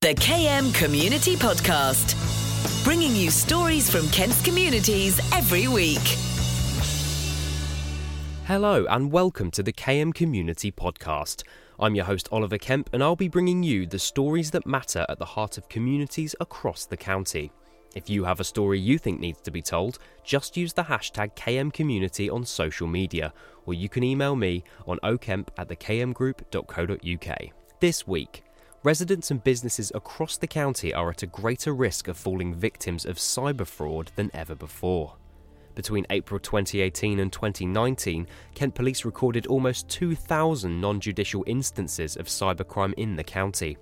The KM Community Podcast, bringing you stories from Kent's communities every week. Hello and welcome to the KM Community Podcast. I'm your host Oliver Kemp and I'll be bringing you the stories that matter at the heart of communities across the county. If you have a story you think needs to be told, just use the hashtag KMCommunity on social media, or you can email me on okemp@thekmgroup.co.uk. This week, residents and businesses across the county are at a greater risk of falling victims of cyber fraud than ever before. Between April 2018 and 2019, Kent Police recorded almost 2,000 non-judicial instances of cybercrime in the county.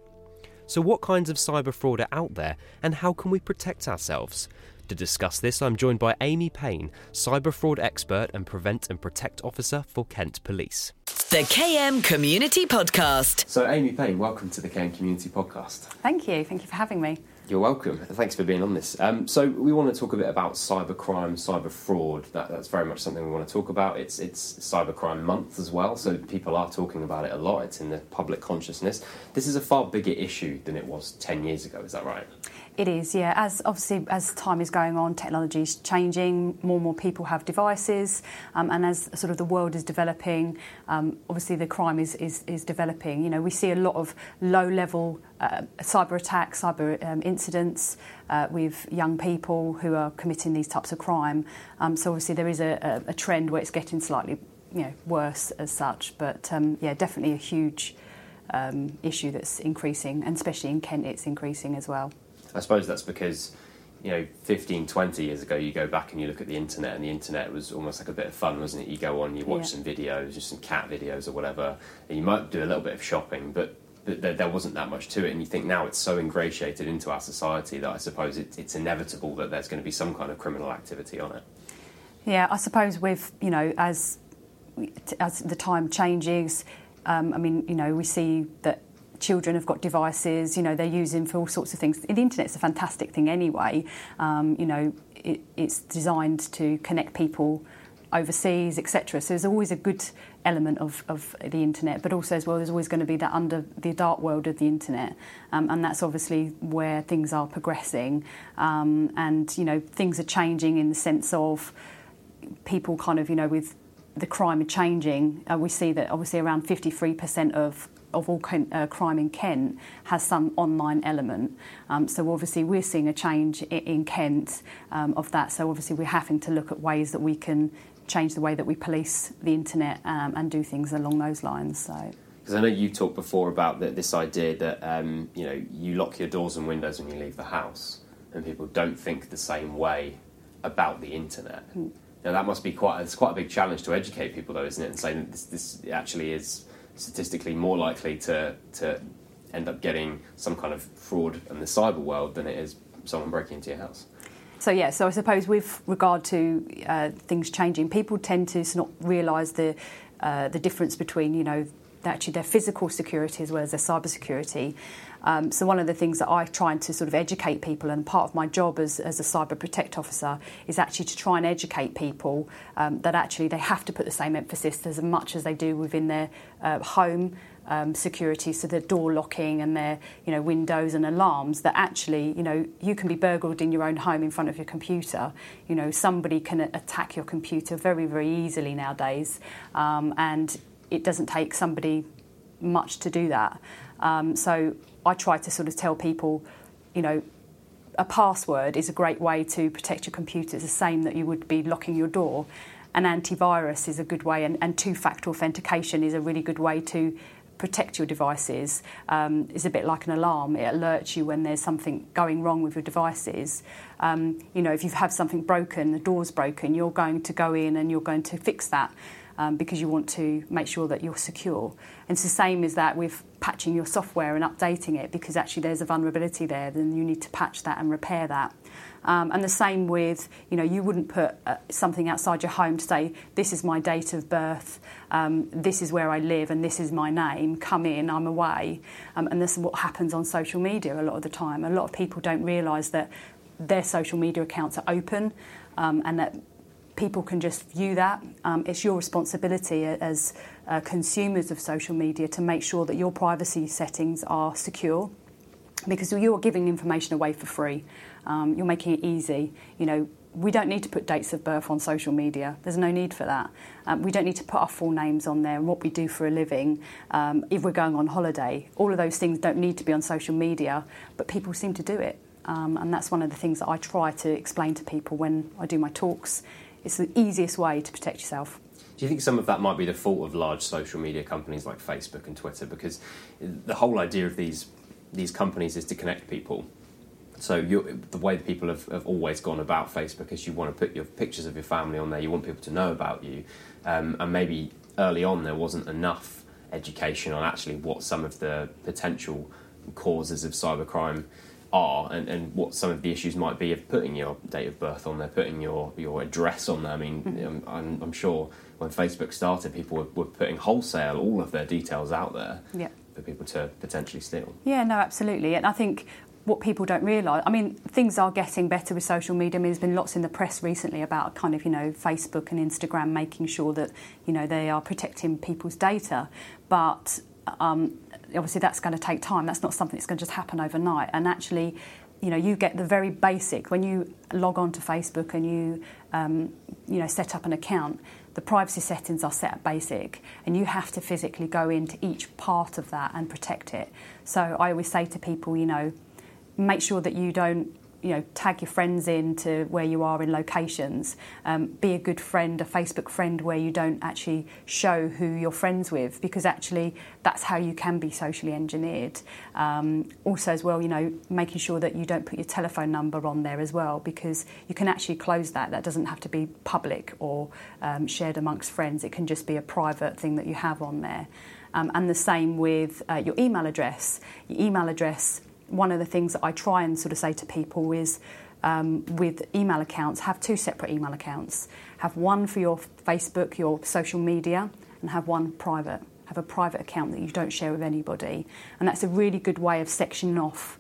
So what kinds of cyber fraud are out there and how can we protect ourselves? To discuss this, I'm joined by Aimee Payne, cyber fraud expert and Prevent and Protect Officer for Kent Police. The KM Community Podcast. So Aimee Payne, welcome to the KM Community Podcast. Thank you for having me. You're welcome, thanks for being on this. So we want to talk a bit about cybercrime, cyber fraud. That's very much something we want to talk about. It's Cybercrime Month as well, so people are talking about it a lot. It's in the public consciousness. This is a far bigger issue than it was 10 years ago, is that right? It is, yeah. As time is going on, technology is changing, more and more people have devices, and as sort of the world is developing, obviously the crime is developing. You know, we see a lot of low-level cyber attacks, cyber incidents with young people who are committing these types of crime. So obviously there is a trend where it's getting slightly, you know, worse as such. But yeah, definitely a huge issue that's increasing, and especially in Kent, it's increasing as well. I suppose that's because, you know, 15, 20 years ago, you go back and you look at the internet, and the internet was almost like a bit of fun, wasn't it? You go on, you watch some videos, just some cat videos or whatever, and you might do a little bit of shopping, but there wasn't that much to it. And you think now it's so ingratiated into our society that I suppose it's inevitable that there's going to be some kind of criminal activity on it. Yeah, I suppose with, you know, as the time changes, I mean, you know, we see that children have got devices, you know, they're using for all sorts of things. The internet's a fantastic thing anyway. You know, it's designed to connect people overseas, etc. So there's always a good element of the internet, but also as well there's always going to be that under the dark world of the internet, and that's obviously where things are progressing, and, you know, things are changing in the sense of people kind of, you know, with the crime are changing. We see that obviously around 53% of all crime in Kent has some online element. So obviously we're seeing a change in Kent of that. So obviously we're having to look at ways that we can change the way that we police the internet, and do things along those lines. So, because I know you talked before about this idea that you know, you lock your doors and windows when you leave the house, and people don't think the same way about the internet. Now that must be quite a big challenge to educate people, though, isn't it? And saying that this actually is statistically more likely to end up getting some kind of fraud in the cyber world than it is someone breaking into your house. So yeah, so I suppose with regard to things changing, people tend to not realise the difference between, you know, actually their physical security as well as their cyber security. So one of the things that I try to sort of educate people, and part of my job as a cyber protect officer is actually to try and educate people that actually they have to put the same emphasis as much as they do within their home security, so their door locking and their, you know, windows and alarms, that actually, you know, you can be burgled in your own home in front of your computer. You know, somebody can attack your computer very, very easily nowadays, and it doesn't take somebody much to do that. So I try to sort of tell people, you know, a password is a great way to protect your computer. It's the same that you would be locking your door. An antivirus is a good way, and two-factor authentication is a really good way to protect your devices. It's a bit like an alarm. It alerts you when there's something going wrong with your devices. You know, if you have something broken, the door's broken, you're going to go in and you're going to fix that. Because you want to make sure that you're secure. And it's the same as that with patching your software and updating it, because actually there's a vulnerability there, then you need to patch that and repair that. And the same with, you know, you wouldn't put something outside your home to say, this is my date of birth, this is where I live, and this is my name, come in, I'm away. And this is what happens on social media a lot of the time. A lot of people don't realise that their social media accounts are open, and that people can just view that. It's your responsibility as consumers of social media to make sure that your privacy settings are secure, because you're giving information away for free. You're making it easy. You know, we don't need to put dates of birth on social media. There's no need for that. We don't need to put our full names on there and what we do for a living, if we're going on holiday. All of those things don't need to be on social media, but people seem to do it. And that's one of the things that I try to explain to people when I do my talks. It's the easiest way to protect yourself. Do you think some of that might be the fault of large social media companies like Facebook and Twitter? Because the whole idea of these companies is to connect people. So the way that people have always gone about Facebook is you want to put your pictures of your family on there, you want people to know about you. And maybe early on there wasn't enough education on actually what some of the potential causes of cybercrime are, and what some of the issues might be of putting your date of birth on there, putting your address on there. I mean, I'm sure when Facebook started, people were putting wholesale all of their details out there for people to potentially steal. Yeah, no, absolutely. And I think what people don't realise, I mean, things are getting better with social media. I mean, there's been lots in the press recently about kind of, you know, Facebook and Instagram making sure that, you know, they are protecting people's data. But obviously that's going to take time. That's not something that's going to just happen overnight. And actually, you know, you get the very basic. When you log on to Facebook and you, you know, set up an account, the privacy settings are set at basic, and you have to physically go into each part of that and protect it. So I always say to people, you know, make sure that you don't, you know, tag your friends in to where you are in locations. Be a good friend, a Facebook friend, where you don't actually show who you're friends with, because actually that's how you can be socially engineered. Also as well, you know, making sure that you don't put your telephone number on there as well, because you can actually close that. That doesn't have to be public or shared amongst friends. It can just be a private thing that you have on there. And the same with your email address. Your email address, one of the things that I try and sort of say to people is, with email accounts, have two separate email accounts. Have one for your Facebook, your social media, and have one private. Have a private account that you don't share with anybody. And that's a really good way of sectioning off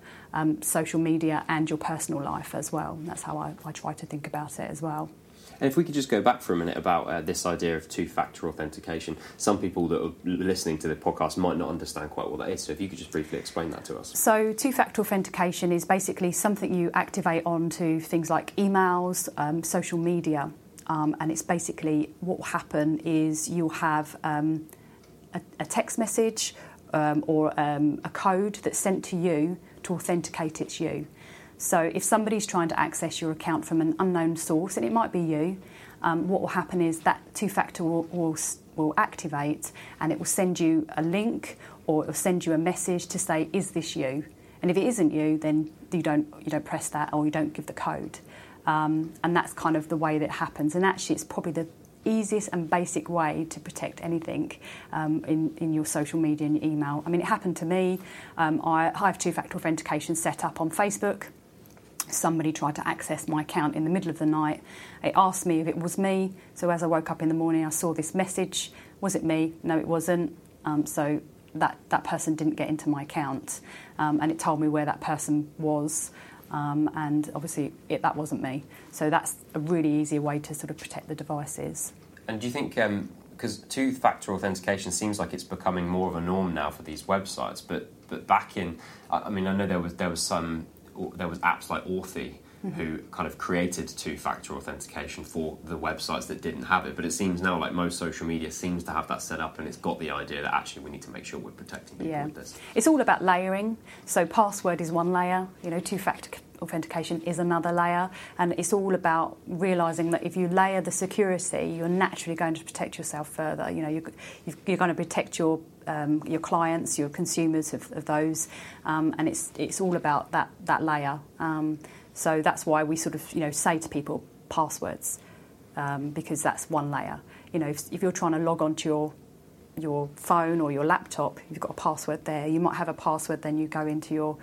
social media and your personal life as well. And that's how I try to think about it as well. And if we could just go back for a minute about this idea of two-factor authentication. Some people that are listening to the podcast might not understand quite what that is, so if you could just briefly explain that to us. So two-factor authentication is basically something you activate onto things like emails, social media, and it's basically what will happen is you'll have a text message or a code that's sent to you to authenticate it's you. So if somebody's trying to access your account from an unknown source, and it might be you, what will happen is that two-factor will activate, and it will send you a link, or it will send you a message to say, is this you? And if it isn't you, then you don't press that, or you don't give the code. And that's kind of the way that it happens. And actually, it's probably the easiest and basic way to protect anything in your social media and your email. I mean, it happened to me. I have two-factor authentication set up on Facebook. Somebody tried to access my account in the middle of the night. It asked me if it was me. So as I woke up in the morning, I saw this message. Was it me? No, it wasn't. So that person didn't get into my account. And it told me where that person was. And obviously, that wasn't me. So that's a really easy way to sort of protect the devices. And do you think... because two-factor authentication seems like it's becoming more of a norm now for these websites, but back in... I mean, I know there was apps like Authy, who kind of created two-factor authentication for the websites that didn't have it. But it seems now like most social media seems to have that set up, and it's got the idea that actually we need to make sure we're protecting people with this. It's all about layering. So password is one layer, you know, two-factor authentication is another layer, and it's all about realising that if you layer the security, you're naturally going to protect yourself further. You know, you're going to protect your clients, your consumers of those, and it's all about that layer. So that's why we sort of, you know, say to people passwords, because that's one layer. You know, if you're trying to log on to your phone or your laptop, you've got a password there. You might have a password, then you go into your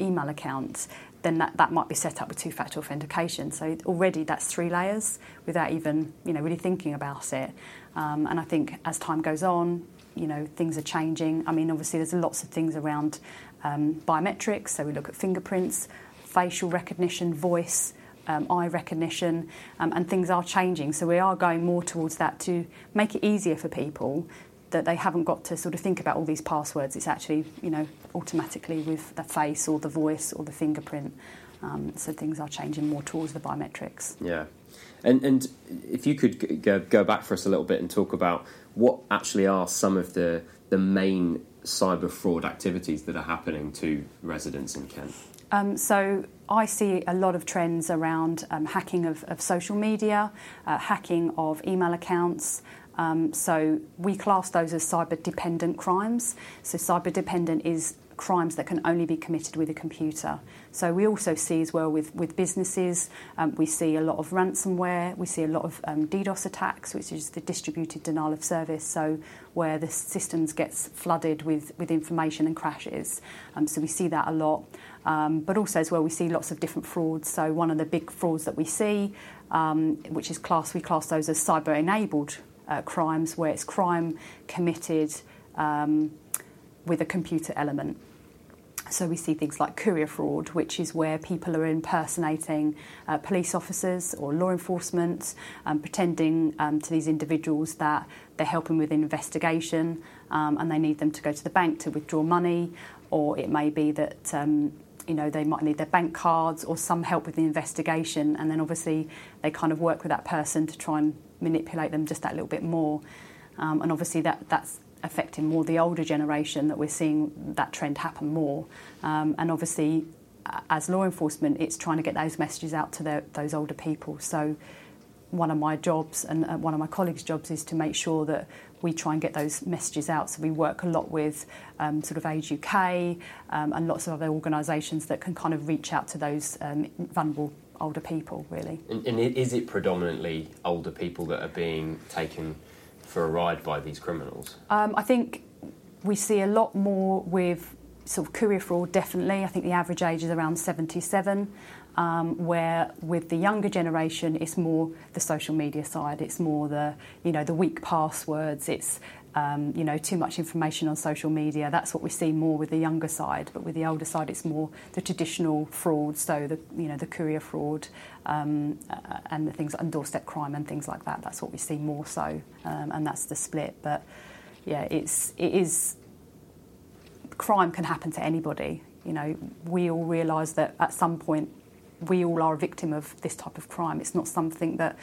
email account. Then that might be set up with two-factor authentication. So already that's three layers without even, you know, really thinking about it. And I think as time goes on, you know, things are changing. I mean, obviously there's lots of things around biometrics. So we look at fingerprints, facial recognition, voice, eye recognition, and things are changing. So we are going more towards that to make it easier for people that they haven't got to sort of think about all these passwords. It's actually, you know, automatically with the face or the voice or the fingerprint. So things are changing more towards the biometrics. Yeah. And if you could go back for us a little bit and talk about what actually are some of the main cyber fraud activities that are happening to residents in Kent. So I see a lot of trends around hacking of social media, hacking of email accounts. So we class those as cyber-dependent crimes. So cyber-dependent is crimes that can only be committed with a computer. So we also see as well with businesses, we see a lot of ransomware, we see a lot of DDoS attacks, which is the distributed denial of service, so where the systems gets flooded with information and crashes. So we see that a lot. But also as well, we see lots of different frauds. So one of the big frauds that we see, which is we class those as cyber-enabled crimes, where it's crime committed with a computer element. So we see things like courier fraud, which is where people are impersonating police officers or law enforcement, pretending to these individuals that they're helping with an investigation, and they need them to go to the bank to withdraw money, or it may be that they might need their bank cards or some help with the investigation, and then obviously they kind of work with that person to try and manipulate them just that little bit more. And obviously that's affecting more the older generation, that we're seeing that trend happen more. And obviously, as law enforcement, it's trying to get those messages out to those older people. So one of my jobs and one of my colleagues' jobs is to make sure that we try and get those messages out. So we work a lot with sort of Age UK and lots of other organisations that can kind of reach out to those vulnerable older people, really. And is it predominantly older people that are being taken for a ride by these criminals? I think we see a lot more with sort of courier fraud, definitely. I think the average age is around 77, where with the younger generation, it's more the social media side. It's more the weak passwords. It's, too much information on social media. That's what we see more with the younger side. But with the older side, it's more the traditional fraud, so the courier fraud and the things like doorstep crime and things like that. That's what we see more so, and that's the split. But, yeah, it is... Crime can happen to anybody. We all realise that at some point we all are a victim of this type of crime. It's not something that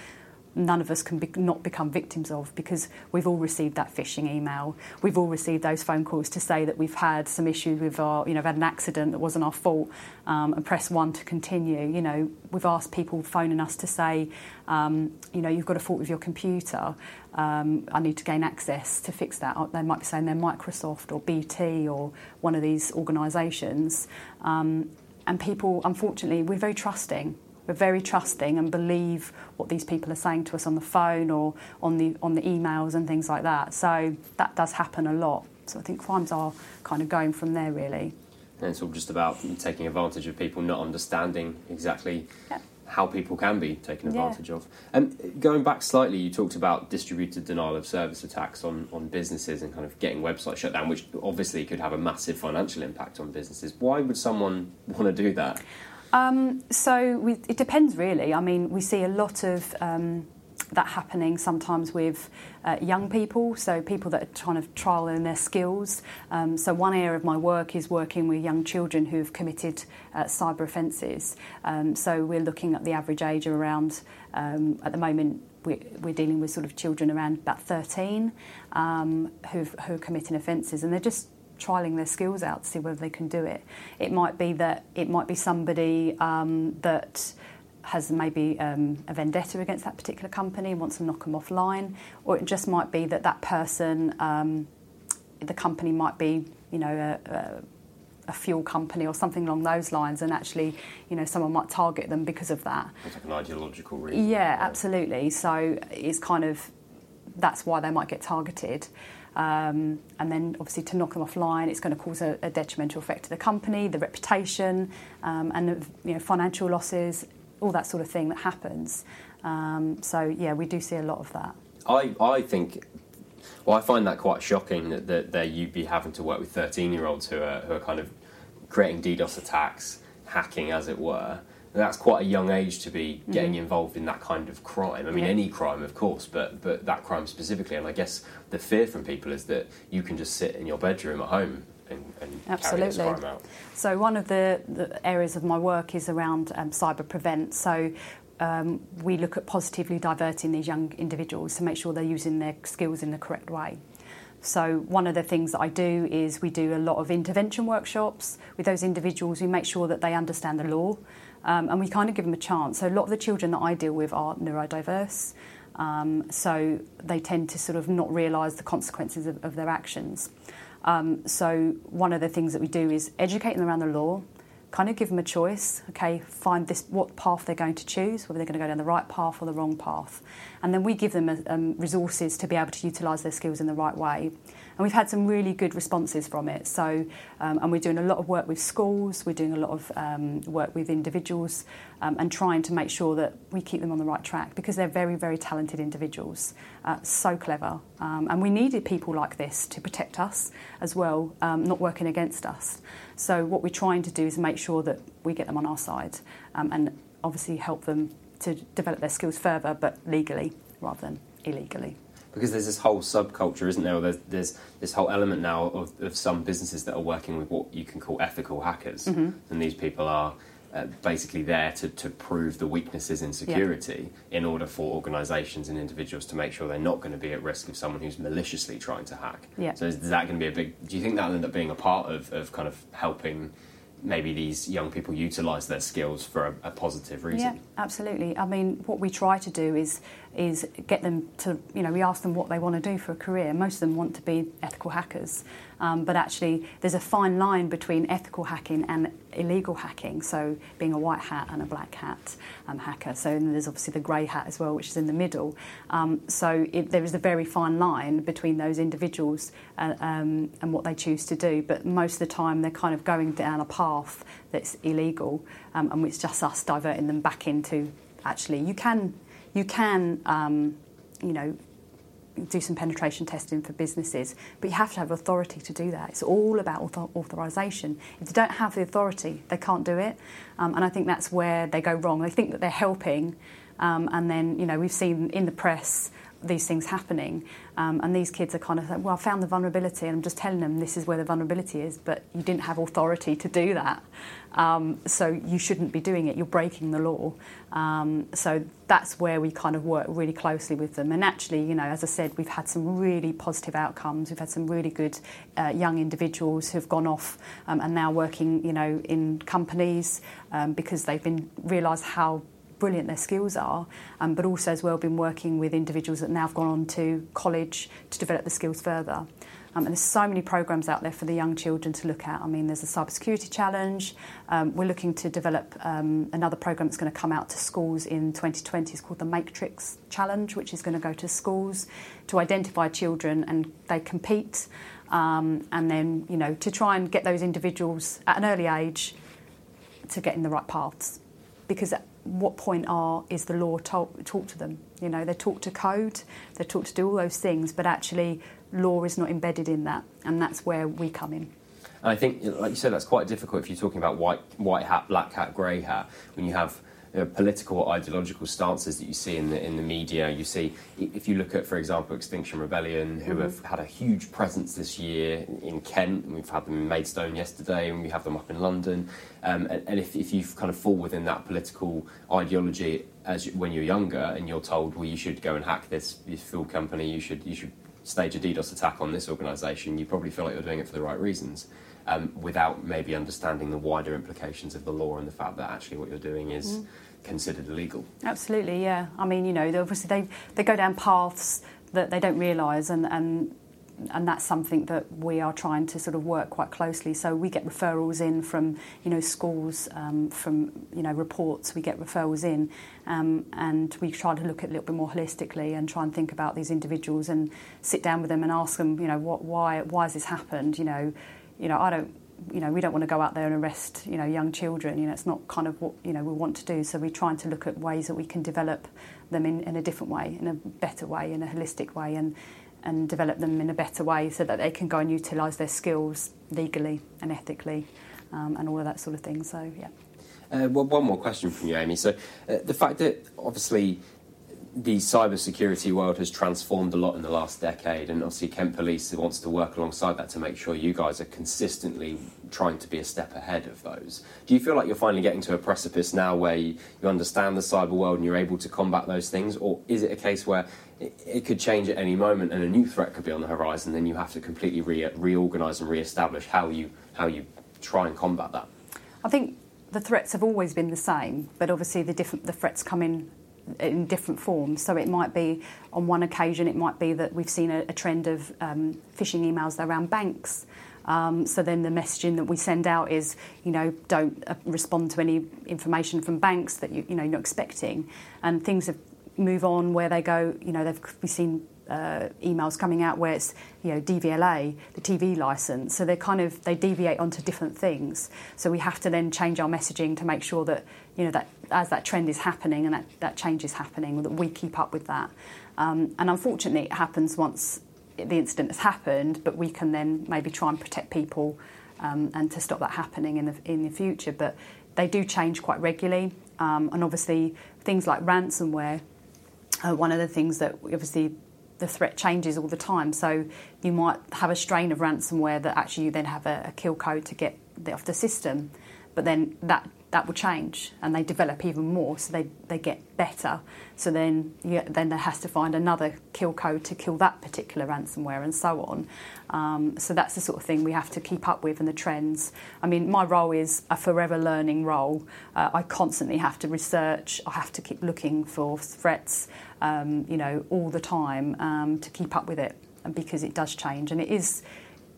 none of us can not become victims of, because we've all received that phishing email. We've all received those phone calls to say that we've had some issues with our, we've had an accident that wasn't our fault, and press 1 to continue. We've asked people phoning us to say, you've got a fault with your computer. I need to gain access to fix that. They might be saying they're Microsoft or BT or one of these organisations. And people, unfortunately, we're very trusting. We're very trusting and believe what these people are saying to us on the phone or on the emails and things like that. So that does happen a lot. So I think crimes are kind of going from there, really. And it's all just about taking advantage of people not understanding exactly how people can be taken advantage of. And going back slightly, you talked about distributed denial of service attacks on businesses and kind of getting websites shut down, which obviously could have a massive financial impact on businesses. Why would someone want to do that? So it depends, really. I mean, we see a lot of that happening sometimes with young people, so people that are trying to trial in their skills. So one area of my work is working with young children who have committed cyber offences. So we're looking at the average age around, at the moment, we're dealing with sort of children around about 13 who are committing offences, and they're just trialling their skills out to see whether they can do it. It might be that it might be somebody that has maybe a vendetta against that particular company and wants to knock them offline, or it just might be that person, the company might be, a fuel company or something along those lines, and actually, someone might target them because of that. It's like an ideological reason. Yeah, absolutely. So it's kind of that's why they might get targeted. And then obviously to knock them offline, it's going to cause a detrimental effect to the company, the reputation, and financial losses, all that sort of thing that happens. So we do see a lot of that. I think, well, I find that quite shocking that you'd be having to work with 13-year-olds who are kind of creating DDoS attacks, hacking as it were, that's quite a young age to be getting involved in that kind of crime. I mean, any crime, of course, but that crime specifically. And I guess the fear from people is that you can just sit in your bedroom at home and carry this crime out. So one of the areas of my work is around cyber prevent. So we look at positively diverting these young individuals to make sure they're using their skills in the correct way. So one of the things that I do is we do a lot of intervention workshops with those individuals. We make sure that they understand the law, and we kind of give them a chance. So a lot of the children that I deal with are neurodiverse, so they tend to sort of not realise the consequences of their actions. So one of the things that we do is educate them around the law, kind of give them a choice, okay, find this, what path they're going to choose, whether they're going to go down the right path or the wrong path. And then we give them resources to be able to utilise their skills in the right way. And we've had some really good responses from it. So, and we're doing a lot of work with schools, we're doing a lot of work with individuals and trying to make sure that we keep them on the right track, because they're very, very talented individuals, so clever. And we needed people like this to protect us as well, not working against us. So what we're trying to do is make sure that we get them on our side and obviously help them to develop their skills further, but legally rather than illegally. Because there's this whole subculture, isn't there? There's this whole element now of some businesses that are working with what you can call ethical hackers. Mm-hmm. And these people are basically there to prove the weaknesses in security in order for organisations and individuals to make sure they're not going to be at risk of someone who's maliciously trying to hack. Yeah. So is that going to be a big... Do you think that'll end up being a part of kind of helping... maybe these young people utilise their skills for a positive reason? Yeah, absolutely. I mean, what we try to do is get them to, you know, we ask them what they want to do for a career. Most of them want to be ethical hackers. But actually, there's a fine line between ethical hacking and illegal hacking, so being a white hat and a black hat hacker. So there's obviously the grey hat as well, which is in the middle. There is a very fine line between those individuals and what they choose to do. But most of the time, they're kind of going down a path that's illegal, and it's just us diverting them back into, actually, you can do some penetration testing for businesses, but you have to have authority to do that. It's all about authorisation. If they don't have the authority, they can't do it, and I think that's where they go wrong. They think that they're helping, and then, you know, we've seen in the press these things happening, and these kids are kind of like, well, I found the vulnerability, and I'm just telling them this is where the vulnerability is, but you didn't have authority to do that, so you shouldn't be doing it. You're breaking the law. So that's where we kind of work really closely with them. And actually, you know, as I said, we've had some really positive outcomes. We've had some really good young individuals who've gone off and now working, you know, in companies because they've been realised how brilliant their skills are, but also as well been working with individuals that now have gone on to college to develop the skills further. And there's so many programs out there for the young children to look at. I mean, there's a cybersecurity challenge. We're looking to develop another program that's going to come out to schools in 2020. It's called the Matrix Challenge, which is going to go to schools to identify children, and they compete. And then, you know, to try and get those individuals at an early age to get in the right paths. Because at what point is the law taught to them? You know, they're taught to code, they're taught to do all those things, but actually law is not embedded in that, and that's where we come in. And I think, like you said, that's quite difficult if you're talking about white hat, black hat, grey hat, when you have political or ideological stances that you see in the media. You see, if you look at, for example, Extinction Rebellion, who have had a huge presence this year in Kent, and we've had them in Maidstone yesterday, and we have them up in London. And if you kind of fall within that political ideology when you're younger, and you're told, well, you should go and hack this fuel company, you should stage a DDoS attack on this organisation, you probably feel like you're doing it for the right reasons. Without maybe understanding the wider implications of the law and the fact that actually what you're doing is considered illegal. Absolutely, yeah. I mean, you know, obviously they go down paths that they don't realise, and that's something that we are trying to sort of work quite closely. So we get referrals in from, you know, schools, from, you know, reports. We get referrals in, and we try to look at it a little bit more holistically and try and think about these individuals and sit down with them and ask them, you know, why has this happened, you know. You know, we don't want to go out there and arrest, you know, young children. You know, it's not kind of what, you know, we want to do. So we're trying to look at ways that we can develop them in a different way, in a better way, in a holistic way, and develop them in a better way so that they can go and utilise their skills legally and ethically, and all of that sort of thing. So, yeah. One more question from you, Aimee. So the fact that obviously the cybersecurity world has transformed a lot in the last decade, and obviously Kent Police wants to work alongside that to make sure you guys are consistently trying to be a step ahead of those. Do you feel like you're finally getting to a precipice now where you understand the cyber world and you're able to combat those things, or is it a case where it could change at any moment and a new threat could be on the horizon, then you have to completely reorganise and re-establish how you try and combat that? I think the threats have always been the same, but obviously the threats come in different forms. So it might be on one occasion it might be that we've seen a trend of phishing emails around banks, so then the messaging that we send out is, you know, don't respond to any information from banks that you know you're not expecting, and things have move on where they go, you know, we've seen emails coming out where it's, you know, DVLA, the TV licence. So they deviate onto different things. So we have to then change our messaging to make sure that, you know, that as that trend is happening and that change is happening, that we keep up with that. And unfortunately, it happens once the incident has happened, but we can then maybe try and protect people and to stop that happening in the future. But they do change quite regularly, and obviously things like ransomware. One of the things that obviously the threat changes all the time, so you might have a strain of ransomware that actually you then have a kill code to get off the system, but then that will change and they develop even more, so they get better. So then they has to find another kill code to kill that particular ransomware and so on. So that's the sort of thing we have to keep up with, and the trends. I mean, my role is a forever learning role. I constantly have to research. I have to keep looking for threats, you know, all the time to keep up with it, and because it does change, and it is,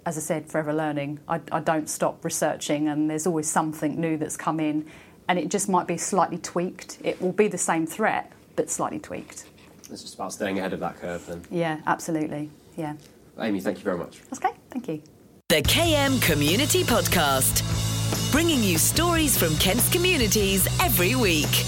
as I said, forever learning. I don't stop researching, and there's always something new that's come in, and it just might be slightly tweaked. It will be the same threat, but slightly tweaked. It's just about staying ahead of that curve then. Yeah, absolutely, yeah. Aimee, thank you very much. That's okay, thank you. The KM Community Podcast, bringing you stories from Kent's communities every week.